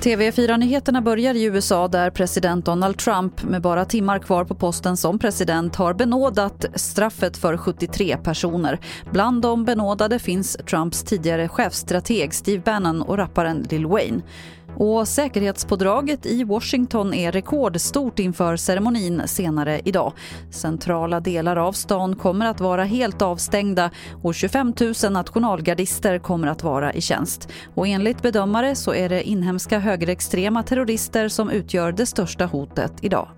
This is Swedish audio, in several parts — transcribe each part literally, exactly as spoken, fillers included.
T V fyra-nyheterna börjar i U S A där president Donald Trump med bara timmar kvar på posten som president har benådat straffet för sjuttiotre personer. Bland de benådade finns Trumps tidigare chefstrateg Steve Bannon och rapparen Lil Wayne. Och säkerhetspådraget i Washington är rekordstort inför ceremonin senare idag. Centrala delar av stan kommer att vara helt avstängda och tjugofem tusen nationalgardister kommer att vara i tjänst. Och enligt bedömare så är det inhemska högerextrema terrorister som utgör det största hotet idag.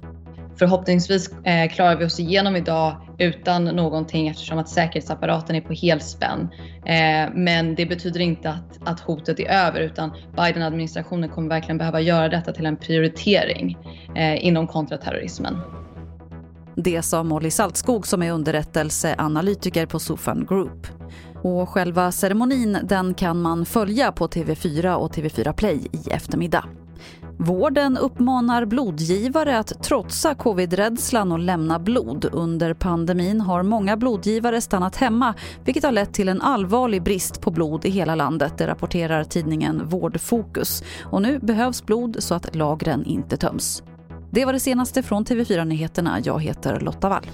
Förhoppningsvis klarar vi oss igenom idag utan någonting eftersom att säkerhetsapparaten är på helspänn. Men det betyder inte att, att hotet är över utan Biden-administrationen kommer verkligen behöva göra detta till en prioritering inom kontraterrorismen. Det sa Molly Saltskog som är underrättelseanalytiker på Sofun Group. Och själva ceremonin den kan man följa på T V fyra och T V fyra Play i eftermiddag. Vården uppmanar blodgivare att trotsa covid-rädslan och lämna blod. Under pandemin har många blodgivare stannat hemma, vilket har lett till en allvarlig brist på blod i hela landet, det rapporterar tidningen Vårdfokus. Och nu behövs blod så att lagren inte töms. Det var det senaste från T V fyra-nyheterna. Jag heter Lotta Wall.